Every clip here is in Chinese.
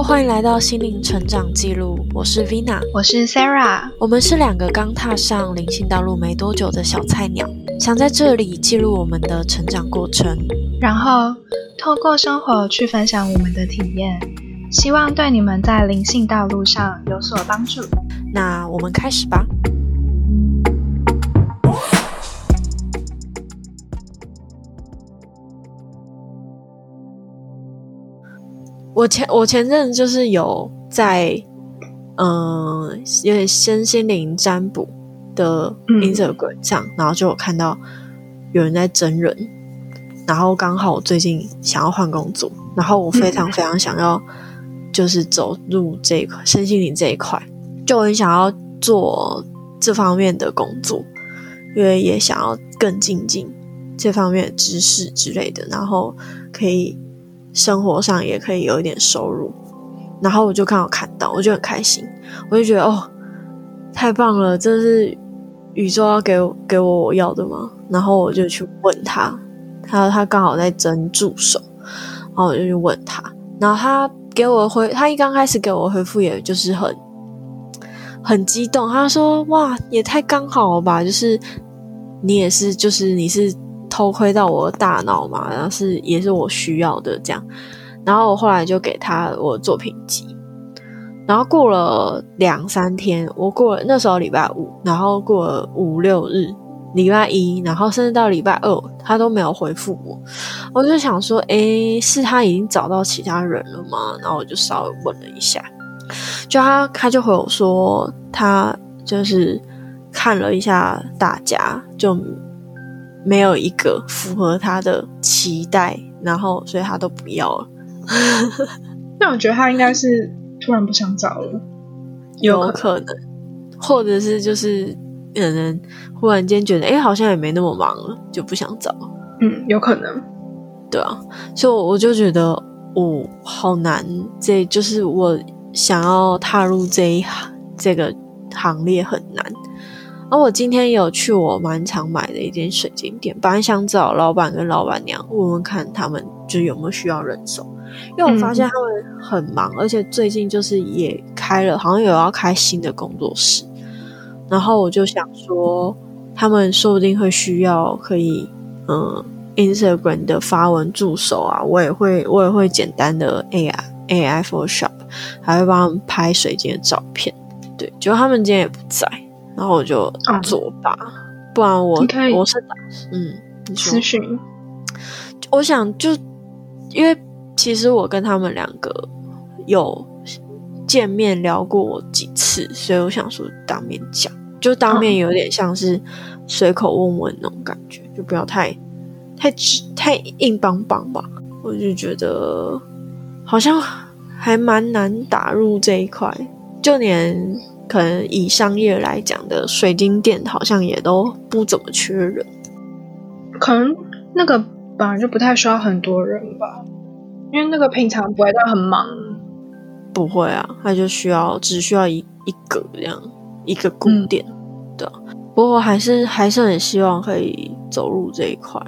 Hello， 欢迎来到心灵成长记录，我是 Vina， 我是 Sarah， 我们是两个刚踏上灵性道路没多久的小菜鸟，想在这里记录我们的成长过程，然后透过生活去分享我们的体验，希望对你们在灵性道路上有所帮助。那我们开始吧。我前阵就是有在有点身心灵占卜的 Instagram 上、然后就有看到有人在真人，然后刚好我最近想要换工作，然后我非常非常想要就是走入这一块身心灵这一块，就我很想要做这方面的工作，因为也想要更精进这方面的知识之类的，然后可以生活上也可以有一点收入，然后我就刚好看到，我就很开心，我就觉得哦，太棒了，这是宇宙要给我要的吗？然后我就去问他刚好在争助手，然后我就去问他，然后他一刚开始给我回复也就是很激动，他说哇，也太刚好了吧，就是你也是，就是你是偷窥到我的大脑嘛，然后也是我需要的这样。然后我后来就给他我的作品集，然后过了2-3天，那时候礼拜五，然后过了5-6日，礼拜一，然后甚至到礼拜二他都没有回复我，我就想说诶，是他已经找到其他人了吗？然后我就稍微问了一下，就他就回我说他就是看了一下大家，就没有一个符合他的期待，然后所以他都不要了。那我觉得他应该是突然不想找了，有可能，或者是就是可能忽然间觉得好像也没那么忙了，就不想找。有可能。对啊，所以我就觉得好难，这就是我想要踏入这个行列很难。然后我今天有去我蛮常买的一间水晶店，本来想找老板跟老板娘问问看他们就有没有需要人手，因为我发现他们很忙，而且最近就是也开了，好像有要开新的工作室，然后我就想说他们说不定会需要可以Instagram 的发文助手啊，我也会简单的 AI Photoshop， 还会帮他们拍水晶的照片。对，结果他们今天也不在，然后我就作罢，不然我是咨询。我想就因为其实我跟他们两个有见面聊过几次，所以我想说当面讲，就当面有点像是随口问问那种感觉，就不要太硬邦邦吧。我就觉得好像还蛮难打入这一块，就连可能以商业来讲的水晶店好像也都不怎么缺人，可能那个本来就不太需要很多人吧，因为那个平常不会到很忙。不会啊，他就只需要一个这样一个固定对啊，不过还是很希望可以走入这一块。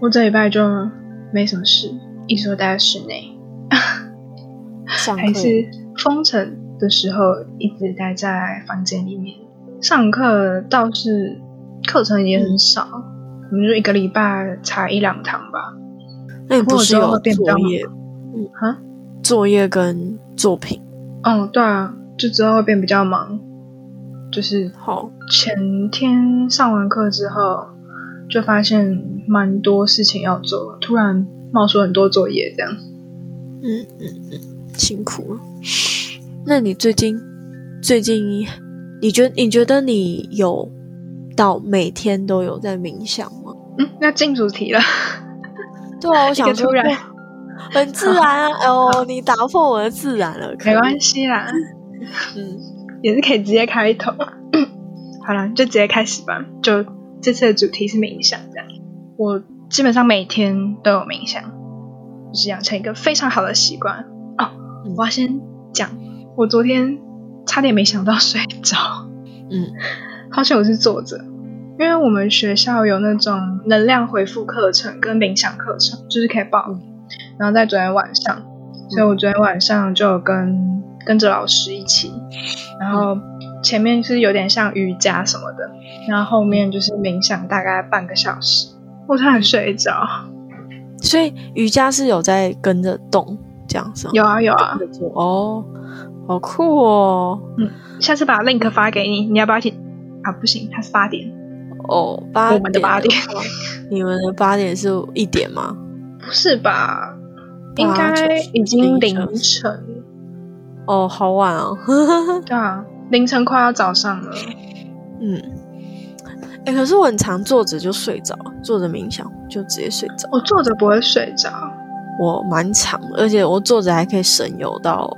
我这礼拜就没什么事，一直都待在室内，还是封城的时候一直待在房间里面。上课倒是课程也很少，我们就一个礼拜才1-2堂吧。那你不是有作业作业跟作品？对啊，就之后会变比较忙，就是前天上完课之后就发现蛮多事情要做，突然冒出很多作业这样。辛苦了。那你最近你觉得你有到每天都有在冥想吗？那进主题了。对啊，我想说很自然啊。你打破我的自然了，没关系啦。也是可以直接开头。好啦，就直接开始吧。就这次的主题是冥想这样。我基本上每天都有冥想，就是养成一个非常好的习惯。我要先讲，我昨天差点没想到睡着。好像我是坐着，因为我们学校有那种能量回复课程跟冥想课程，就是可以报名。然后在昨天晚上，所以我昨天晚上就跟着老师一起，然后前面是有点像瑜伽什么的，然后后面就是冥想大概半个小时，我差点睡着。所以瑜伽是有在跟着动这样子？有啊有啊。哦，好酷哦。嗯，下次把 link 发给你，你要不要一起？啊，不行，它是8点。哦，8点。我们的8点。你们的8点是1点吗？不是吧？应该已经凌晨。哦，好晚哦。对啊，凌晨快要早上了。嗯。欸，可是我很常坐着就睡着，坐着冥想就直接睡着。我坐着不会睡着，我蛮常的，而且我坐着还可以神游到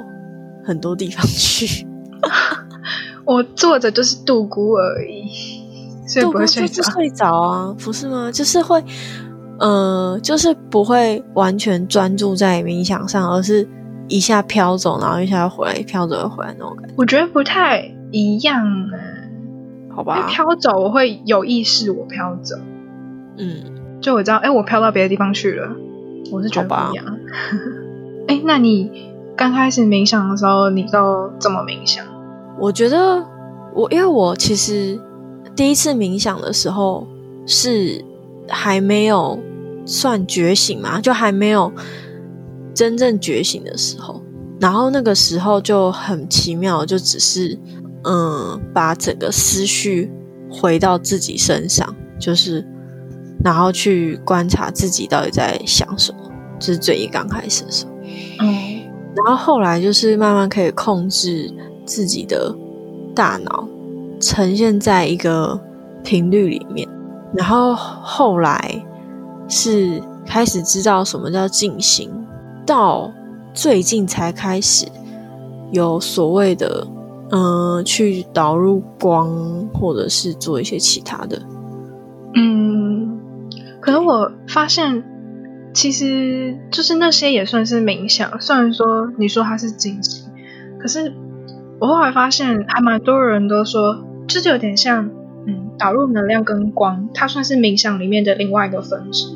很多地方去。我坐着就是度孤而已，所以不会睡着。就是睡着啊，不是吗？就是会，就是不会完全专注在冥想上，而是一下飘走，然后一下又回来，飘走又回来那种感觉。我觉得不太一样啊。好吧，飘走我会有意识，我飘走，嗯，就我知道，我飘到别的地方去了，我是觉得不一样。哎，那你刚开始冥想的时候，你都怎么冥想？我觉得因为我其实第一次冥想的时候是还没有算觉醒嘛，就还没有真正觉醒的时候，然后那个时候就很奇妙，就只是。把整个思绪回到自己身上，就是然后去观察自己到底在想什么，这是最刚开始的时候。然后后来就是慢慢可以控制自己的大脑呈现在一个频率里面，然后后来是开始知道什么叫静心，到最近才开始有所谓的去导入光，或者是做一些其他的。嗯，可是我发现，其实就是那些也算是冥想。虽然说你说它是静心，可是我后来发现，还蛮多人都说，就是有点像，导入能量跟光，它算是冥想里面的另外一个分支，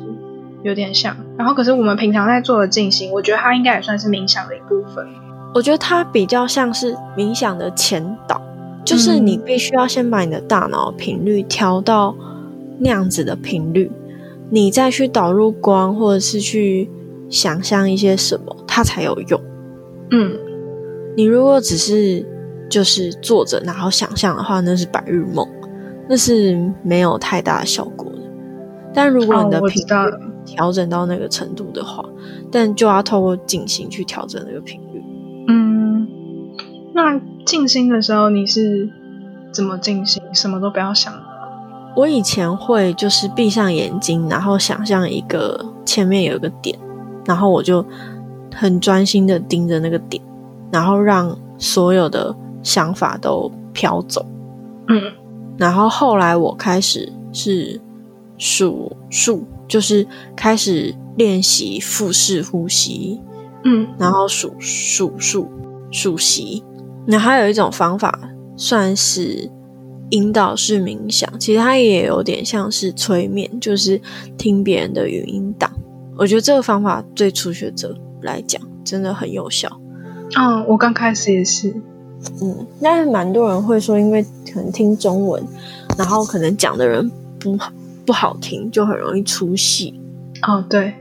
有点像。然后，可是我们平常在做的静心，我觉得它应该也算是冥想的一部分。我觉得它比较像是冥想的前导，就是你必须要先把你的大脑频率调到那样子的频率，你再去导入光或者是去想象一些什么，它才有用。嗯，你如果只是就是坐着然后想象的话，那是白日梦，那是没有太大的效果的。但如果你的频率调整到那个程度的话，但就要透过静心去调整那个频率。那静心的时候你是怎么静心？什么都不要想。我以前会就是闭上眼睛，然后想象一个前面有一个点，然后我就很专心的盯着那个点，然后让所有的想法都飘走。嗯，然后后来我开始是数数，就是开始练习腹式呼吸。嗯，然后数息。那还有一种方法算是引导式冥想，其实它也有点像是催眠，就是听别人的语音档。我觉得这个方法对初学者来讲真的很有效。我刚开始也是。但是蛮多人会说，因为可能听中文，然后可能讲的人不好听，就很容易出戏。对。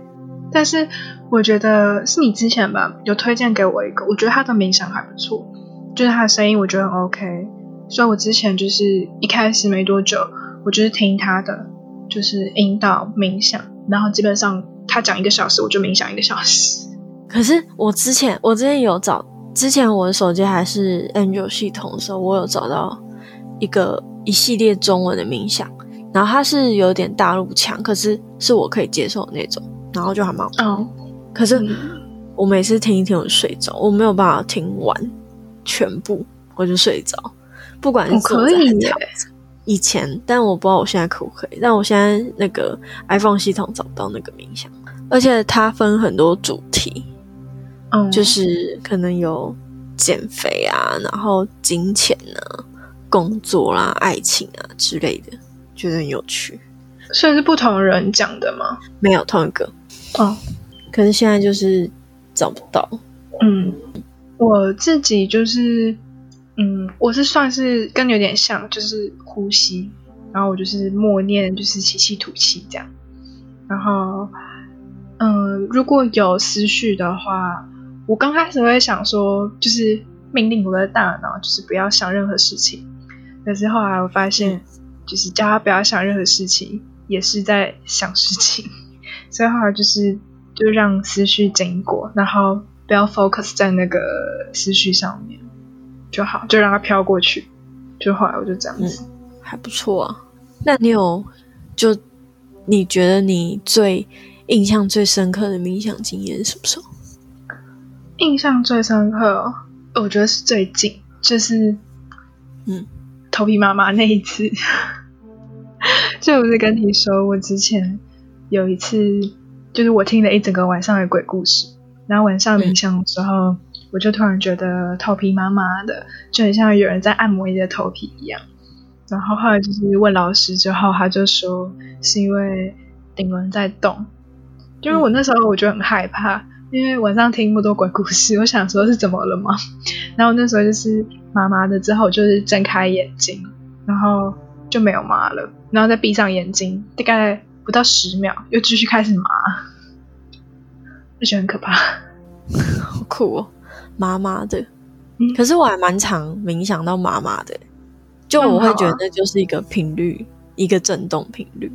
但是我觉得是你之前吧，有推荐给我一个，我觉得他的冥想还不错，就是他的声音我觉得很 OK， 所以我之前就是一开始没多久，我就是听他的就是引导冥想，然后基本上他讲1个小时我就冥想1个小时。可是我之前有找，之前我的手机还是 Android 系统的时候，我有找到一系列中文的冥想，然后它是有点大陆腔，可是是我可以接受的那种，然后就还蛮好听。可是我每次听一听我就睡着，我没有办法听完全部我就睡着，不管是坐着还是躺着。以前，但我不知道我现在可不可以，但我现在那个 iPhone 系统找不到那个冥想，而且它分很多主题。就是可能有减肥啊，然后金钱啊，工作啦、爱情啊之类的，觉得很有趣。所以是不同人讲的吗？没有，同一个。可是现在就是找不到。嗯，我自己就是我是算是跟有点像，就是呼吸，然后我就是默念，就是吸气吐气这样。然后如果有思绪的话，我刚开始会想说就是命令我的大脑就是不要想任何事情，可是后来我发现就是叫他不要想任何事情也是在想事情，所以后来就让思绪经过，然后不要 focus 在那个思绪上面就好，就让它飘过去，就后来我就这样子。还不错啊。那你有就你觉得你最印象最深刻的冥想经验是什么时候？印象最深刻哦，我觉得是最近，就是头皮妈妈那一次。就我是跟你说，我之前有一次就是我听了一整个晚上的鬼故事，然后晚上冥想的时候，我就突然觉得头皮麻麻的，就很像有人在按摩你的头皮一样。然后后来就是问老师之后，他就说是因为顶轮在动。因为我那时候我就很害怕，因为晚上听那么多鬼故事，我想说是怎么了吗？然后那时候就是麻麻的，之后就是睁开眼睛，然后就没有麻了，然后再闭上眼睛，大概不到10秒又继续开始麻，就觉得很可怕。好酷哦，麻麻的。可是我还蛮常冥想到麻麻的，就我会觉得那就是一个频率，一个震动频率。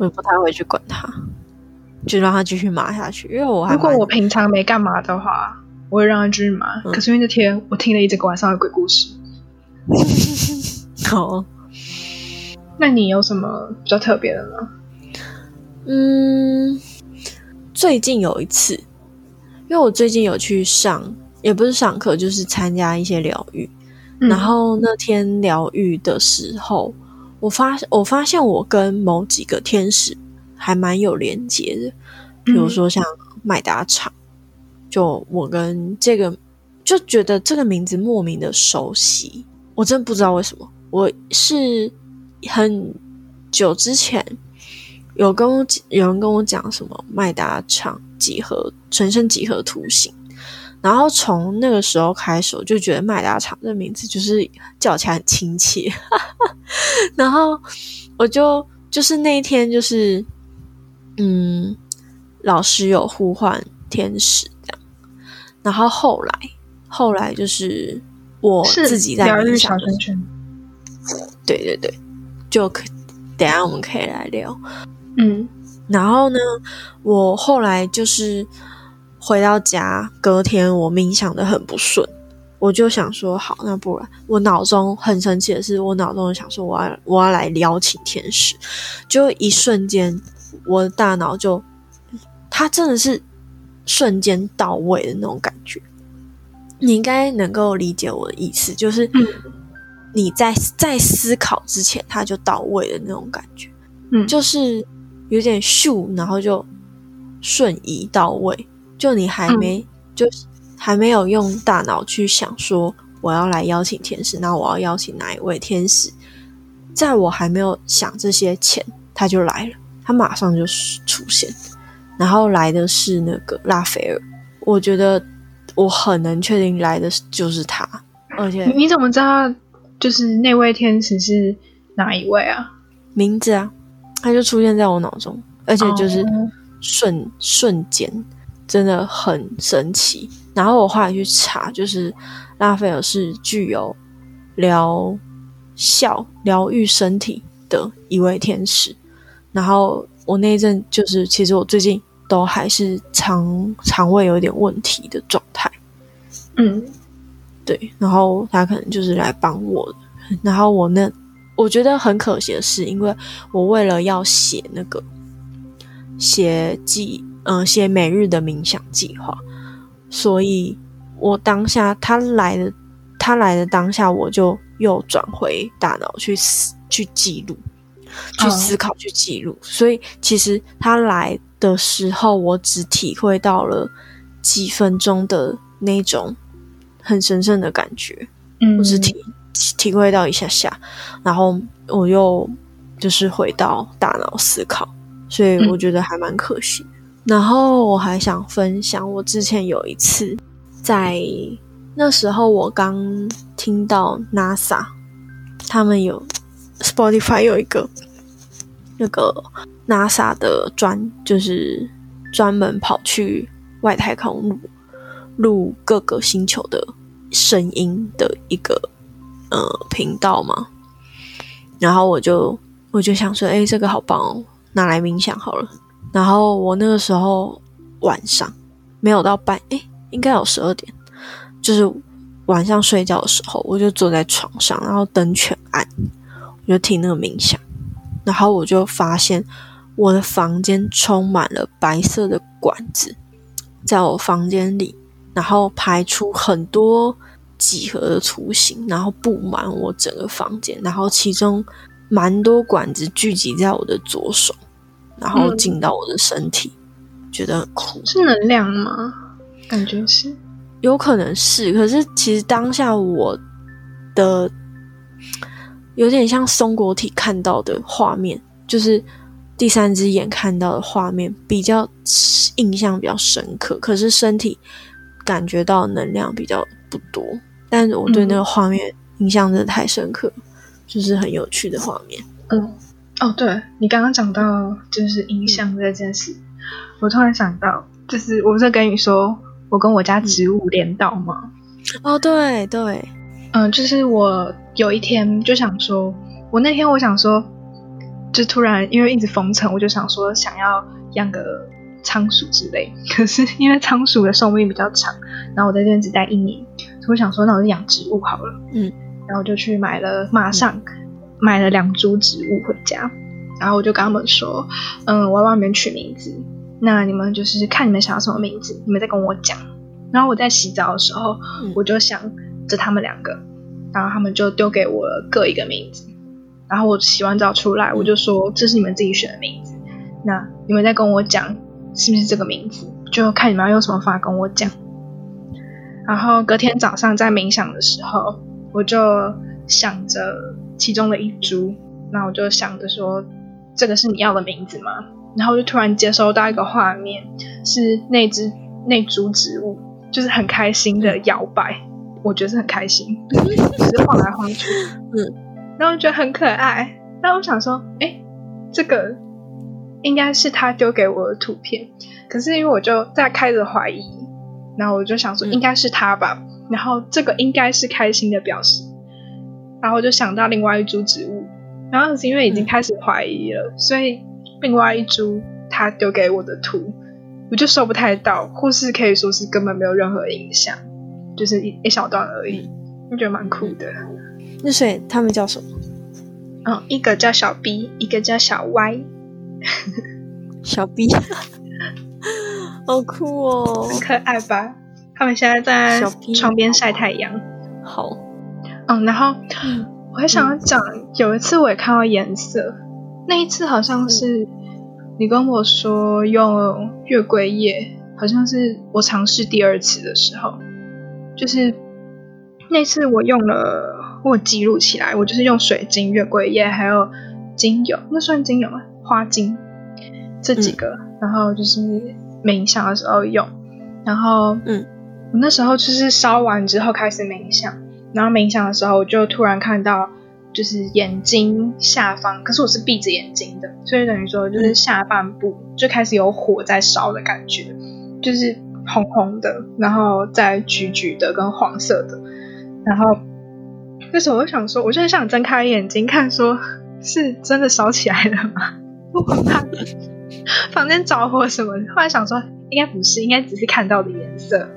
我不太会去管它，就让它继续麻下去。因为我还如果我平常没干嘛的话，我会让它继续麻。可是因为那天我听了一整个晚上的鬼故事。好，那你有什么比较特别的呢？最近有一次，因为我最近有去上，也不是上课，就是参加一些疗愈。然后那天疗愈的时候，我发现我跟某几个天使还蛮有连结的，比如说像麦达场，就我跟这个就觉得这个名字莫名的熟悉，我真不知道为什么。我是很久之前有人跟我讲什么麦达场几何全身几何图形，然后从那个时候开始，我就觉得麦达场这名字就是叫起来很亲切。然后我就是那一天就是老师有呼唤天使这样，然后后来就是我自己在冥想，疗愈小圈圈。对对对，就等一下我们可以来聊。然后呢，我后来就是回到家，隔天我冥想的很不顺，我就想说好，那不然我脑中很神奇的是，我脑中想说我要来邀请天使，就一瞬间我的大脑就它真的是瞬间到位的那种感觉。你应该能够理解我的意思，就是你在思考之前它就到位的那种感觉，就是有点咻，然后就瞬移到位，就你还没有用大脑去想说我要来邀请天使，那我要邀请哪一位天使，在我还没有想这些前他就来了，他马上就出现，然后来的是那个拉斐尔。我觉得我很能确定来的就是他。而且你怎么知道就是那位天使是哪一位啊？名字啊，他就出现在我脑中，而且就是瞬间真的很神奇。然后我后来去查，就是拉斐尔是具有疗效、疗愈身体的一位天使。然后我那一阵就是，其实我最近都还是肠胃有点问题的状态。对。然后他可能就是来帮我。然后我觉得很可惜的是，因为我为了要写那个写每日的冥想计划，所以我当下他来的当下，我就又转回大脑去记录、去思考、去记录。所以其实他来的时候，我只体会到了几分钟的那种很神圣的感觉，我只体会到一下下，然后我又就是回到大脑思考，所以我觉得还蛮可惜。然后我还想分享，我之前有一次在那时候我刚听到 NASA 他们有 Spotify 有一个那个 NASA 的就是专门跑去外太空录各个星球的声音的一个频道嘛，然后我就想说这个好棒哦，拿来冥想好了。然后我那个时候晚上没有到应该有12点，就是晚上睡觉的时候，我就坐在床上，然后灯全暗，我就听那个冥想，然后我就发现我的房间充满了白色的管子，在我房间里，然后排出很多几何的图形，然后布满我整个房间，然后其中蛮多管子聚集在我的左手，然后进到我的身体，觉得很酷。是能量吗？感觉是，有可能是。可是其实当下我的有点像松果体看到的画面，就是第三只眼看到的画面比较印象比较深刻，可是身体感觉到能量比较不多，但我对那个画面印象真的太深刻，就是很有趣的画面。对，你刚刚讲到就是影响这件事，我突然想到，就是我不是跟你说我跟我家植物连到吗？对，就是我有一天就想说，就突然因为一直封城，我就想说想要养个仓鼠之类，可是因为仓鼠的寿命比较长，然后我在这边只待1年，所以我想说那我就养植物好了。然后我就去买了，马上买了2株植物回家，然后我就跟他们说，我要帮你们取名字，那你们就是看你们想要什么名字，你们再跟我讲。然后我在洗澡的时候，我就想着他们2个，然后他们就丢给我各一个名字，然后我洗完澡出来，我就说这是你们自己选的名字，那你们再跟我讲是不是这个名字，就看你们要用什么法跟我讲。然后隔天早上在冥想的时候，我就想着其中的1株，那我就想着说这个是你要的名字吗？然后我就突然接收到一个画面，是那株植物就是很开心的摇摆，我觉得是很开心，就是晃来晃去，然后我觉得很可爱。然后我想说这个应该是他丢给我的图片，可是因为我就在开始怀疑，然后我就想说应该是他吧，然后这个应该是开心的表示，然后我就想到另外1株植物，然后是因为已经开始怀疑了，所以另外1株他丢给我的图我就收不太到，或是可以说是根本没有任何影响，就是一小段而已，我觉得蛮酷的。那所以他们叫什么？一个叫小 B， 一个叫小 Y。 小 B 好酷哦，很可爱吧？他们现在在窗边晒太阳。好，然后我还想要讲，有一次我也看到颜色，那一次好像是你跟我说用月桂叶，好像是我尝试第2次的时候，就是那次我用了，我记录起来，我就是用水晶、月桂叶还有精油，那算精油吗？花精这几个，然后就是冥想的时候用，然后我那时候就是烧完之后开始冥想，然后冥想的时候我就突然看到就是眼睛下方，可是我是闭着眼睛的，所以等于说就是下半部就开始有火在烧的感觉，就是红红的，然后再橘橘的跟黄色的。然后那时候我就想说，我就很想睁开眼睛看说是真的烧起来了吗？我怕房间着火什么，后来想说应该不是，应该只是看到的颜色。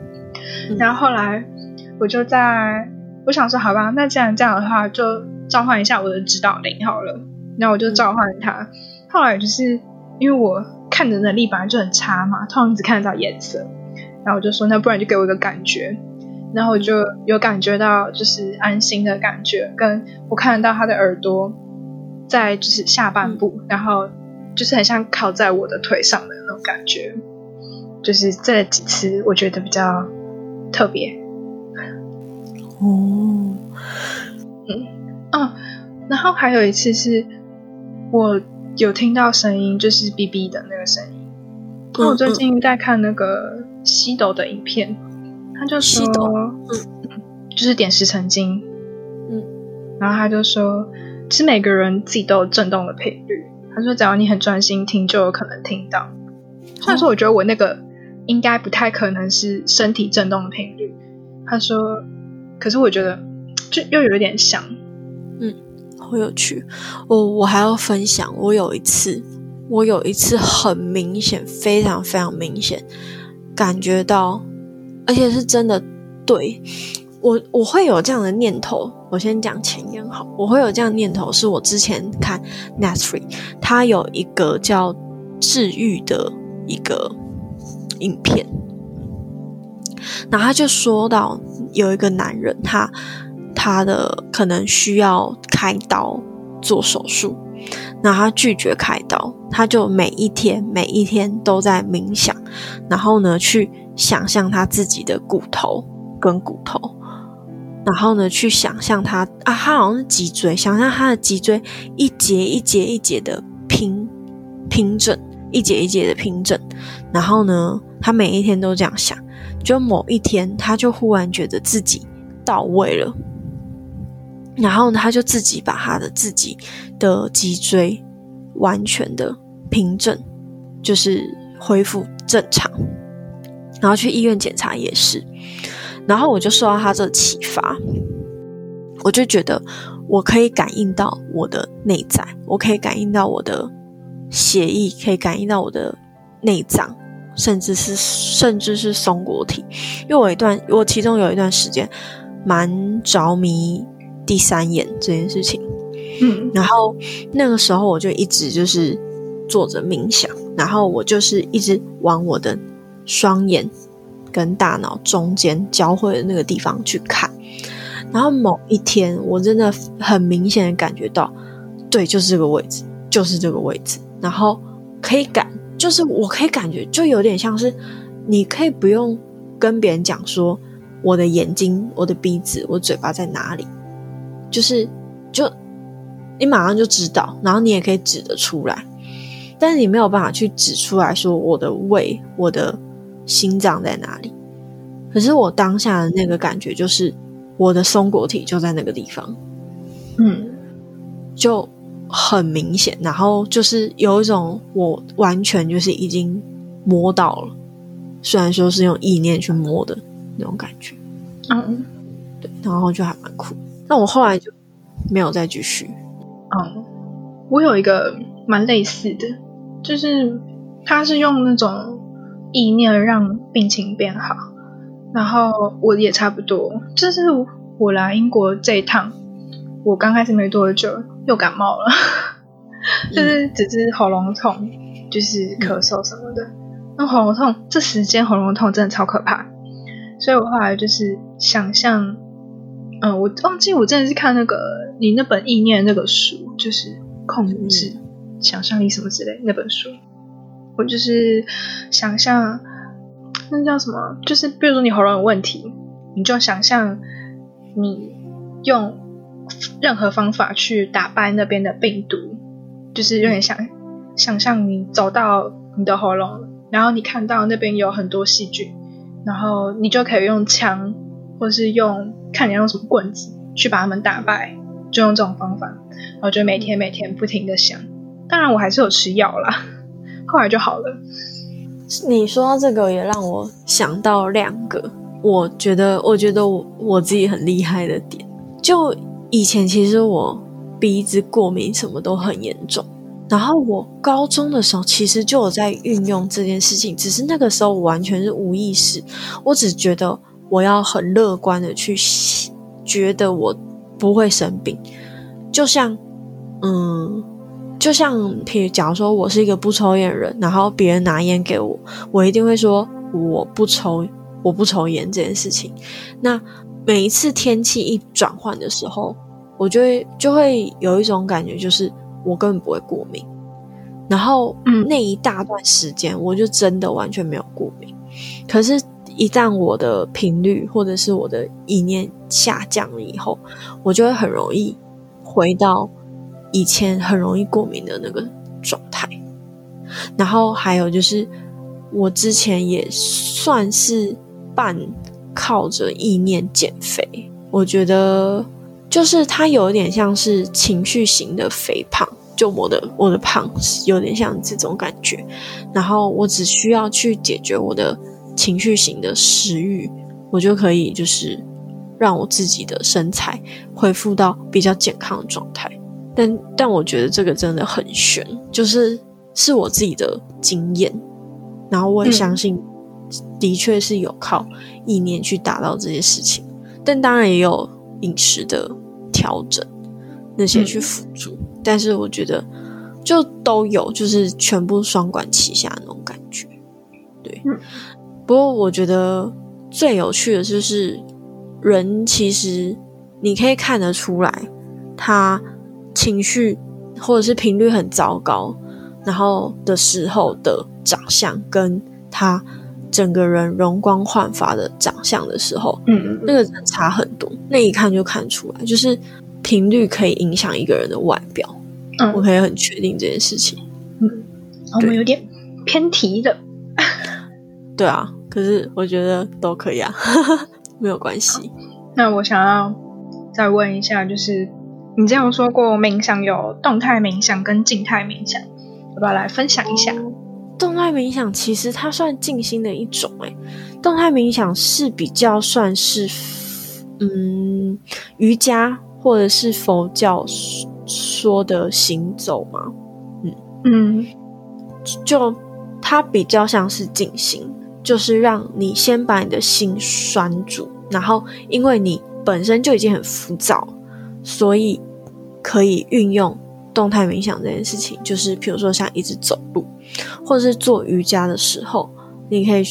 然后后来我想说好吧，那既然这样的话就召唤一下我的指导灵好了，然后我就召唤他。后来就是因为我看的能力本来就很差嘛，通常只看得到颜色，然后我就说那不然就给我一个感觉，然后我就有感觉到就是安心的感觉，跟我看得到他的耳朵在就是下半部，然后就是很像靠在我的腿上的那种感觉，就是这几次我觉得比较特别。然后还有一次是我有听到声音，就是 BB 的那个声音，那我最近在看那个西斗的影片，他就说，就是点石成金，然后他就说，其实每个人自己都有震动的频率。他说，只要你很专心听，就有可能听到。虽然说，我觉得我那个应该不太可能是身体震动的频率。他说，可是我觉得就又有一点像，好有趣。我还要分享，我有一次很明显，非常非常明显感觉到，而且是真的对我会有这样的念头。我先讲前言好，我会有这样的念头是我之前看 Naturie， 它有一个叫治愈的一个影片，然后他就说到有一个男人，他的可能需要开刀做手术，然后他拒绝开刀，他就每一天都在冥想，然后呢去想象他自己的骨头跟骨头，然后呢去想象他好像是脊椎，想象他的脊椎一节一节一节的平整，一节一节的平整，然后呢他每一天都这样想，就某一天他就忽然觉得自己到位了，然后他就自己把他的自己的脊椎完全的平整，就是恢复正常，然后去医院检查也是。然后我就受到他这启发，我就觉得我可以感应到我的内在，我可以感应到我的血液，可以感应到我的内脏，甚至是松果体。因为我其中有一段时间蛮着迷第三眼这件事情，然后那个时候我就一直就是坐着冥想，然后我就是一直往我的双眼跟大脑中间交汇的那个地方去看，然后某一天我真的很明显的感觉到，对，就是这个位置，然后可以就是我可以感觉，就有点像是你可以不用跟别人讲说我的眼睛、我的鼻子、我嘴巴在哪里，就你马上就知道，然后你也可以指得出来，但是你没有办法去指出来说我的胃、我的心脏在哪里。可是我当下的那个感觉就是我的松果体就在那个地方，就很明显，然后就是有一种我完全就是已经摸到了，虽然说是用意念去摸的那种感觉，对，然后就还蛮酷。但我后来就没有再继续。我有一个蛮类似的，就是他是用那种意念让病情变好，然后我也差不多，就是我来英国这一趟，我刚开始没多久又感冒了，就是只是喉咙痛，就是咳嗽什么的。那喉咙痛这时间喉咙痛真的超可怕，所以我后来就是想象，我忘记我真的是看那个你那本意念那个书，就是控制想象力什么之类那本书，我就是想象那叫什么，就是比如说你喉咙有问题，你就想象你用任何方法去打败那边的病毒，就是有点想象你走到你的喉咙，然后你看到那边有很多细菌，然后你就可以用枪或是看你用什么棍子去把它们打败，就用这种方法。然后就每天不停的想，当然我还是有吃药啦，后来就好了。你说到这个也让我想到两个我觉得 我自己很厉害的点。就以前其实我鼻子过敏什么都很严重，然后我高中的时候其实就有在运用这件事情，只是那个时候我完全是无意识，我只觉得我要很乐观的去觉得我不会生病，就像譬如假如说我是一个不抽烟的人，然后别人拿烟给我，我一定会说我不抽烟这件事情。那每一次天气一转换的时候，我就会有一种感觉，就是我根本不会过敏。然后那一大段时间我就真的完全没有过敏，可是一旦我的频率或者是我的意念下降了以后，我就会很容易回到以前很容易过敏的那个状态。然后还有就是我之前也算是半靠着意念减肥，我觉得就是它有点像是情绪型的肥胖，就我的胖有点像这种感觉，然后我只需要去解决我的情绪型的食欲，我就可以就是让我自己的身材恢复到比较健康的状态。但我觉得这个真的很悬，就是是我自己的经验，然后我也相信的确是有靠意念去达到这些事情，但当然也有饮食的调整那些去辅助，但是我觉得就都有，就是全部双管齐下那种感觉，对。不过我觉得最有趣的就是人其实你可以看得出来他情绪或者是频率很糟糕然后的时候的长相跟他整个人容光焕发的长相的时候，那个真差很多，那一看就看出来，就是频率可以影响一个人的外表，我可以很确定这件事情。我们有点偏题的。对啊，可是我觉得都可以啊，没有关系。那我想要再问一下，就是你之前说过冥想有动态冥想跟静态冥想，要不要来分享一下？动态冥想其实它算静心的一种，动态冥想是比较算是瑜伽或者是佛教说的行走嘛，就它比较像是静心，就是让你先把你的心拴住，然后因为你本身就已经很浮躁，所以可以运用动态冥想这件事情，就是比如说像一直走路或者是做瑜伽的时候，你可以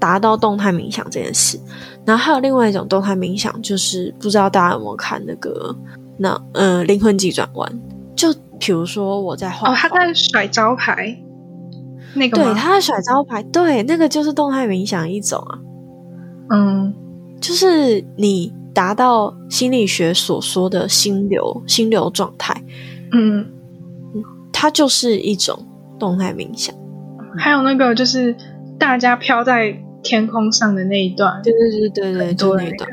达到动态冥想这件事。然后还有另外一种动态冥想，就是不知道大家有没有看那个灵魂急转弯，就比如说我在画他在甩招牌那个吗？对，他在甩招牌，对，那个就是动态冥想一种啊。就是你达到心理学所说的心流状态，它就是一种动态冥想。还有那个就是大家飘在天空上的那一段，对，就那一段。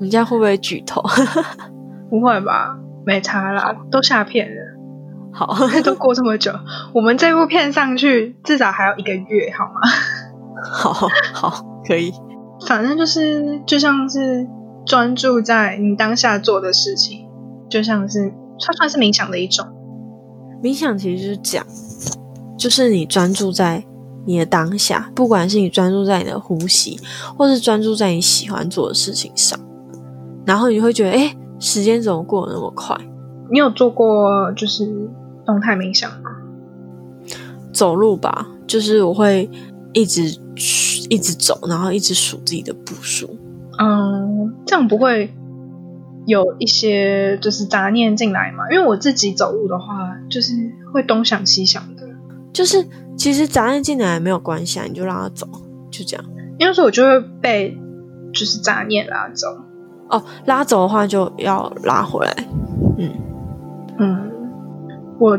人家会不会举头？不会吧，没差啦，都下片了。好，都过这么久，我们这部片上去至少还有一个月，好吗？好，可以。反正就是就像是专注在你当下做的事情，就像是它算是冥想的一种。冥想其实就是讲，就是你专注在你的当下，不管是你专注在你的呼吸，或是专注在你喜欢做的事情上，然后你会觉得时间怎么过得那么快。你有做过就是动态冥想吗？走路吧，就是我会一直走，然后一直数自己的步数。这样不会有一些就是杂念进来吗？因为我自己走路的话就是会东想西想的，就是其实杂念进来没有关系啊，你就让它走，就这样。因为我就会被就是杂念拉走，拉走的话就要拉回来。我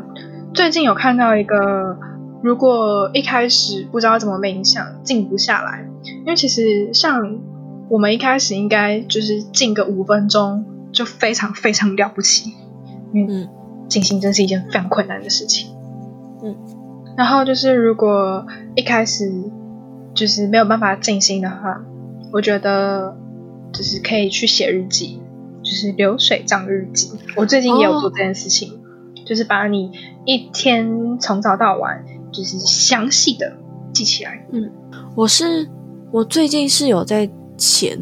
最近有看到一个，如果一开始不知道怎么冥想，静不下来，因为其实像我们一开始应该就是静个5分钟就非常非常了不起，因为静心真是一件非常困难的事情。然后就是如果一开始就是没有办法静心的话，我觉得就是可以去写日记，就是流水账日记。我最近也有做这件事情，就是把你一天从早到晚就是详细的记起来。我最近是有在写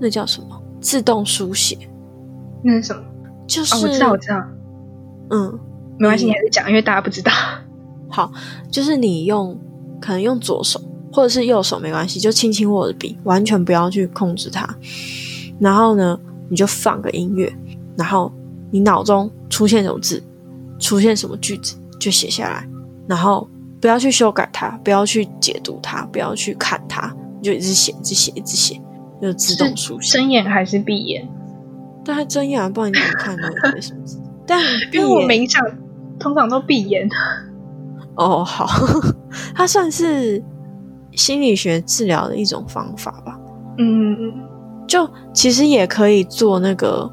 那叫什么自动书写。那是什么？就是我知道。没关系，你还是讲，因为大家不知道。好，就是你可能用左手或者是右手没关系，就轻轻握着笔，完全不要去控制它。然后呢，你就放个音乐，然后你脑中出现什么字，出现什么句子就写下来，然后不要去修改它，不要去解读它，不要去看它，你就一直写，就自动书写。睁眼还是闭眼？但还睁眼，不然你怎么看呢？但因为我冥想通常都闭眼。哦，好，它算是心理学治疗的一种方法吧。嗯，就其实也可以做那个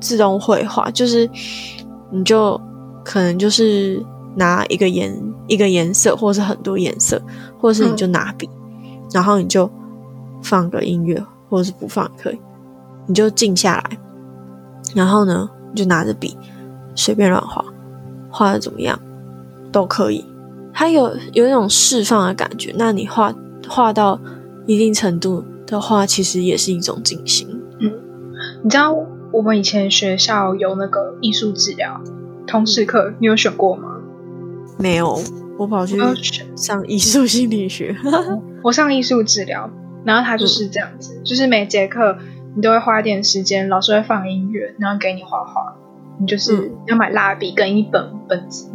自动绘画，就是你就可能就是拿一个颜色，或是很多颜色，或是你就拿笔，然后你就放个音乐，或是不放也可以，你就静下来，然后呢，你就拿着笔随便乱画，画的怎么样都可以。它有一种释放的感觉。那你画到一定程度的话，其实也是一种静心。嗯，你知道我们以前学校有那个艺术治疗通识课，你有选过吗？没有，我跑去上艺术心理学。我上艺术治疗，然后它就是这样子，就是每节课你都会花点时间，老师会放音乐，然后给你画画，你就是要买蜡笔跟一本本子，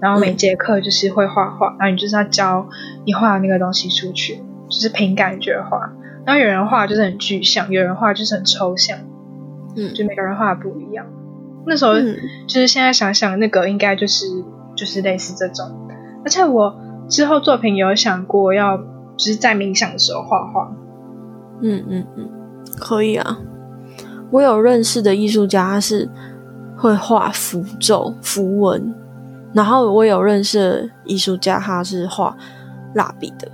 然后每节课就是会画画，然后你就是要教你画的那个东西出去，就是凭感觉画。然后有人画就是很具象，有人画就是很抽象，就每个人画不一样。那时候就是现在想想，那个应该就是类似这种。而且我之后作品有想过要就是在冥想的时候画画。可以啊。我有认识的艺术家，他是会画符咒、符文，然后我有认识的艺术家，他是画蜡笔的，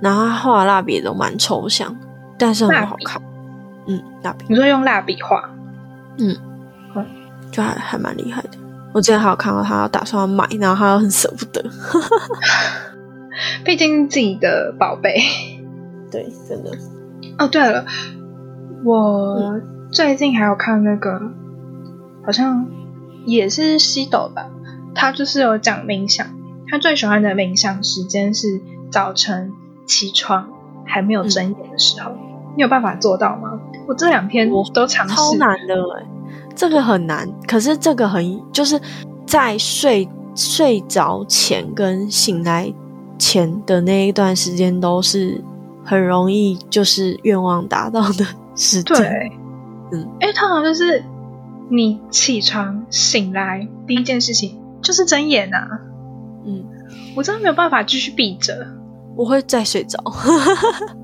然后他画蜡笔都蛮抽象，但是很好看。蜡笔。你说用蜡笔画？就还蛮厉害的。我之前还有看到他打算要买，然后他又很舍不得。毕竟自己的宝贝。对，真的。哦，对了，我最近还有看那个，好像也是西斗吧，他就是有讲冥想，他最喜欢的冥想时间是早晨起床还没有睁眼的时候。你有办法做到吗？我这2天都尝试。超难的耶，这个很难，可是这个很就是在睡着前跟醒来前的那一段时间都是很容易就是愿望达到的时间。对，因为通常就是你起床醒来第一件事情就是睁眼啊。我真的没有办法继续闭着，我会再睡着。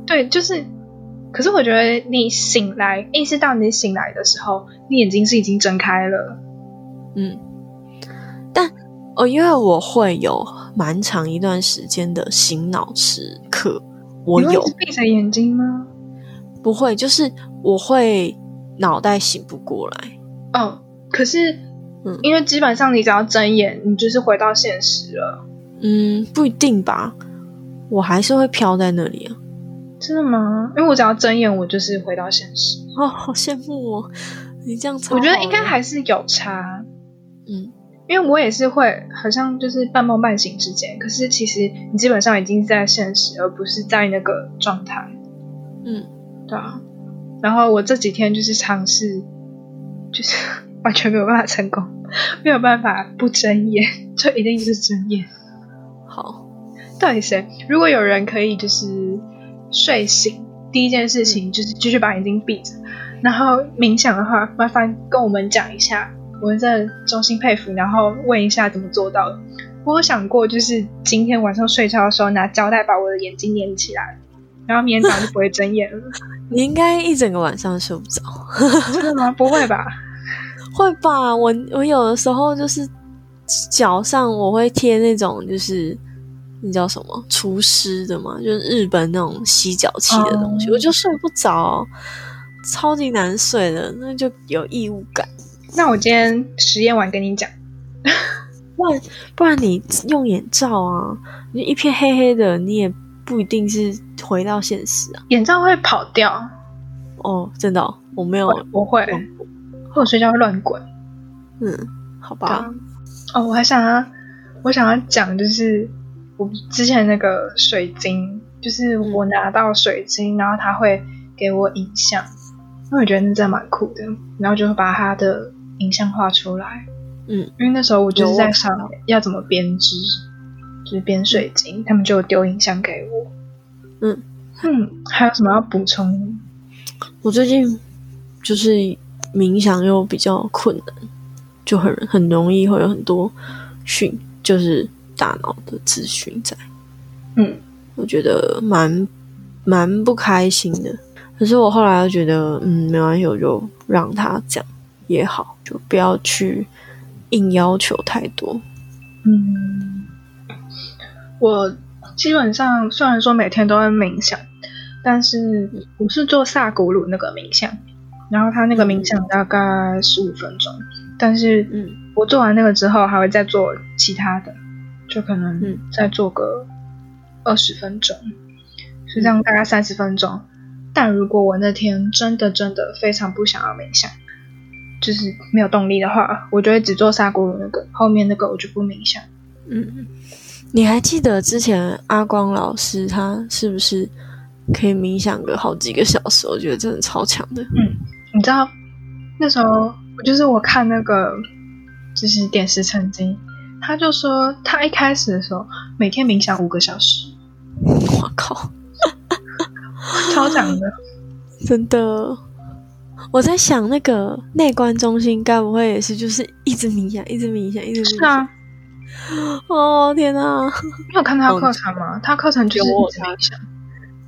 对，就是。可是我觉得你醒来，意识到你醒来的时候，你眼睛是已经睁开了。但因为我会有蛮长一段时间的醒脑时刻。我有。你会闭着眼睛吗？不会，就是我会脑袋醒不过来。可是因为基本上你只要睁眼，你就是回到现实了。不一定吧，我还是会飘在那里啊。真的吗？因为我只要睁眼，我就是回到现实。哦，好羡慕哦！你这样超好的，我觉得应该还是有差。因为我也是会，好像就是半梦半醒之间。可是其实你基本上已经在现实，而不是在那个状态。对啊。然后我这几天就是尝试，就是完全没有办法成功，没有办法不睁眼，就一定是睁眼。好，到底谁？如果有人可以就是睡醒第一件事情就是继续把眼睛闭着，然后冥想的话，麻烦跟我们讲一下，我们真的衷心佩服，然后问一下怎么做到的。我有想过就是今天晚上睡觉的时候拿胶带把我的眼睛粘起来，然后明天早上就不会睁眼了。你应该一整个晚上睡不着。真的吗？不会吧？会吧，我有的时候就是脚上我会贴那种就是那叫什么除湿的嘛，就是日本那种洗脚器的东西，我就睡不着，超级难睡的，那就有异物感。那我今天实验完跟你讲。不然你用眼罩啊，你一片黑黑的，你也不一定是回到现实啊。眼罩会跑掉。哦，真的哦？我没有，我会，或者睡觉会乱滚。好吧。哦，我想要讲就是。我之前那个水晶，就是我拿到水晶，然后它会给我影像，因为我觉得那真的蛮酷的，然后就会把它的影像画出来。因为那时候我就是在想要怎么编织，就是编水晶，他们就丢影像给我。还有什么要补充？我最近就是冥想又比较困难，就很容易会有很多讯，就是大脑的资讯在，我觉得蛮不开心的。可是我后来又觉得没关系，我就让他讲也好，就不要去硬要求太多。我基本上虽然说每天都会冥想，但是我是做萨古鲁那个冥想，然后他那个冥想大概15分钟，但是我做完那个之后还会再做其他的，就可能再做个20分钟，是这样大概30分钟。但如果我那天真的非常不想要冥想，就是没有动力的话，我就会只做砂锅炉那个，后面那个我就不冥想。你还记得之前阿光老师他是不是可以冥想个好几个小时？我觉得真的超强的。你知道那时候我看那个就是点石成金，他就说他一开始的时候每天冥想5个小时。哇靠，超强的，真的。我在想那个内观中心该不会也是就是一直冥想。是啊。哦天啊，你有看他课程吗？他课程就是一直冥想，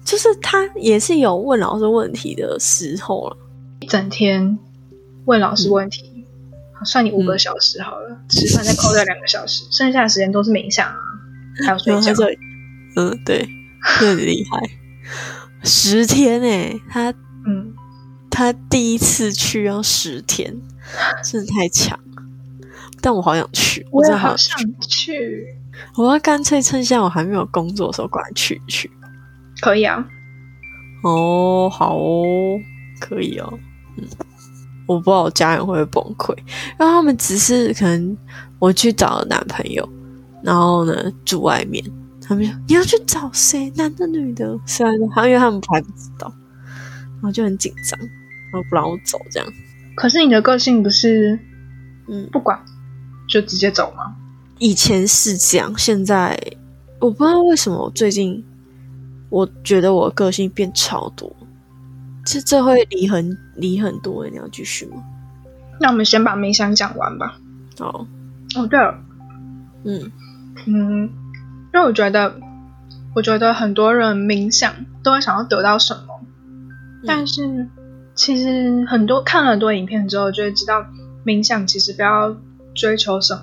就是他也是有问老师问题的时候了，一整天问老师问题，算你5个小时好了，吃饭再扣掉2个小时，剩下的时间都是冥想啊，还有睡觉。对，很厉害。10天欸，他第一次去要10天，真的太强。但我好想去，我真的好想去。我要干脆趁现在我还没有工作的时候，赶快去一去。可以啊。哦，好哦，可以哦。我不知道我家人会不会崩溃，然后他们只是可能我去找了男朋友，然后呢住外面，他们就你要去找谁，男的女的，虽然因为他们还不知道，然后就很紧张，然后不让我走这样。可是你的个性不是不管就直接走吗？以前是这样，现在我不知道为什么，我最近我觉得我的个性变超多。这会离很多，你要继续吗？那我们先把冥想讲完吧。好。哦对了，因为我觉得很多人冥想都会想要得到什么，但是其实看了很多影片之后就会知道，冥想其实不要追求什么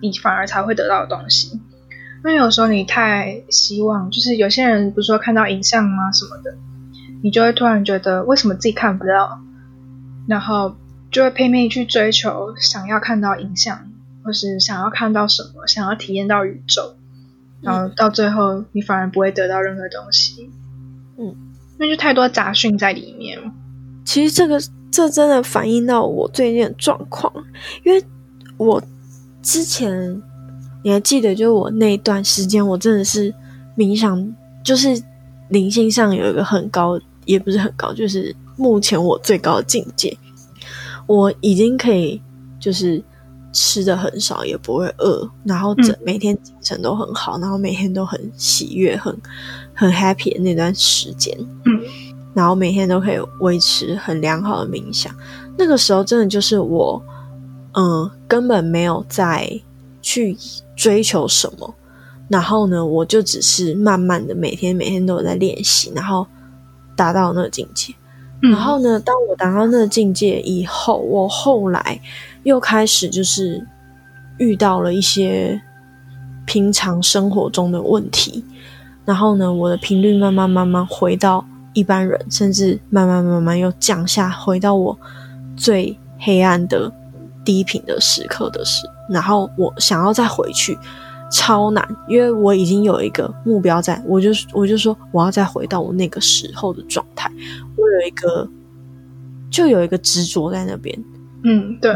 你反而才会得到的东西。因为有时候你太希望，就是有些人不是说看到影像吗什么的，你就会突然觉得为什么自己看不到，然后就会拼命去追求想要看到影像，或是想要看到什么，想要体验到宇宙，然后到最后你反而不会得到任何东西。因为就太多杂讯在里面。其实这真的反映到我最近的状况，因为我之前你还记得，就是我那一段时间我真的是冥想，就是灵性上有一个很高，也不是很高，就是目前我最高的境界，我已经可以就是吃的很少也不会饿，然后每天精神都很好，然后每天都很喜悦，很 happy 的那段时间，然后每天都可以维持很良好的冥想。那个时候真的就是我根本没有在去追求什么，然后呢我就只是慢慢的每天都有在练习，然后达到那个境界。然后呢当我达到那个境界以后，我后来又开始就是遇到了一些平常生活中的问题，然后呢我的频率慢慢回到一般人，甚至慢慢又降下，回到我最黑暗的低频的时刻的事，然后我想要再回去超难，因为我已经有一个目标在，我就说我要再回到我那个时候的状态，我有一个执着在那边。对，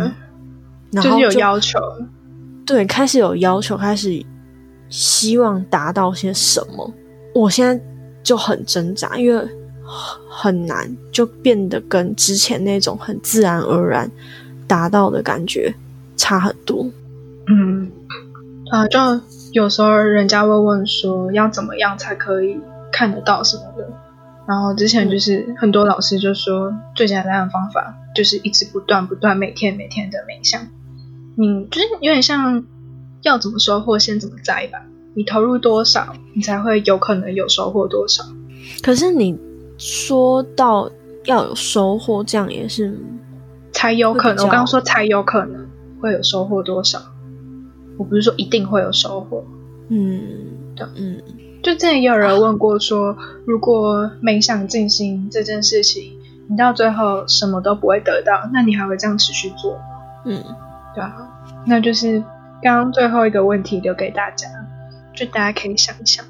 然后就是有要求，对，开始有要求，开始希望达到些什么。我现在就很挣扎，因为很难，就变得跟之前那种很自然而然达到的感觉差很多。就有时候人家会问说要怎么样才可以看得到什么的，然后之前就是很多老师就说最简单的方法就是一直不断每天的冥想。就是有点像要怎么收获先怎么摘吧，你投入多少你才会有可能有收获多少。可是你说到要有收获，这样也是才有可能，我刚刚说才有可能会有收获多少，我不是说一定会有收获。嗯，就之前也有人问过说，如果冥想静心这件事情你到最后什么都不会得到，那你还会这样持续做吗？嗯，对啊，那就是刚刚最后一个问题留给大家，就大家可以想一想。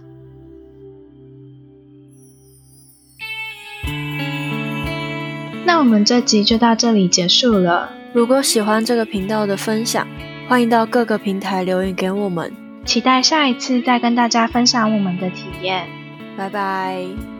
那我们这集就到这里结束了。如果喜欢这个频道的分享，欢迎到各个平台留言给我们，期待下一次再跟大家分享我们的体验。拜拜。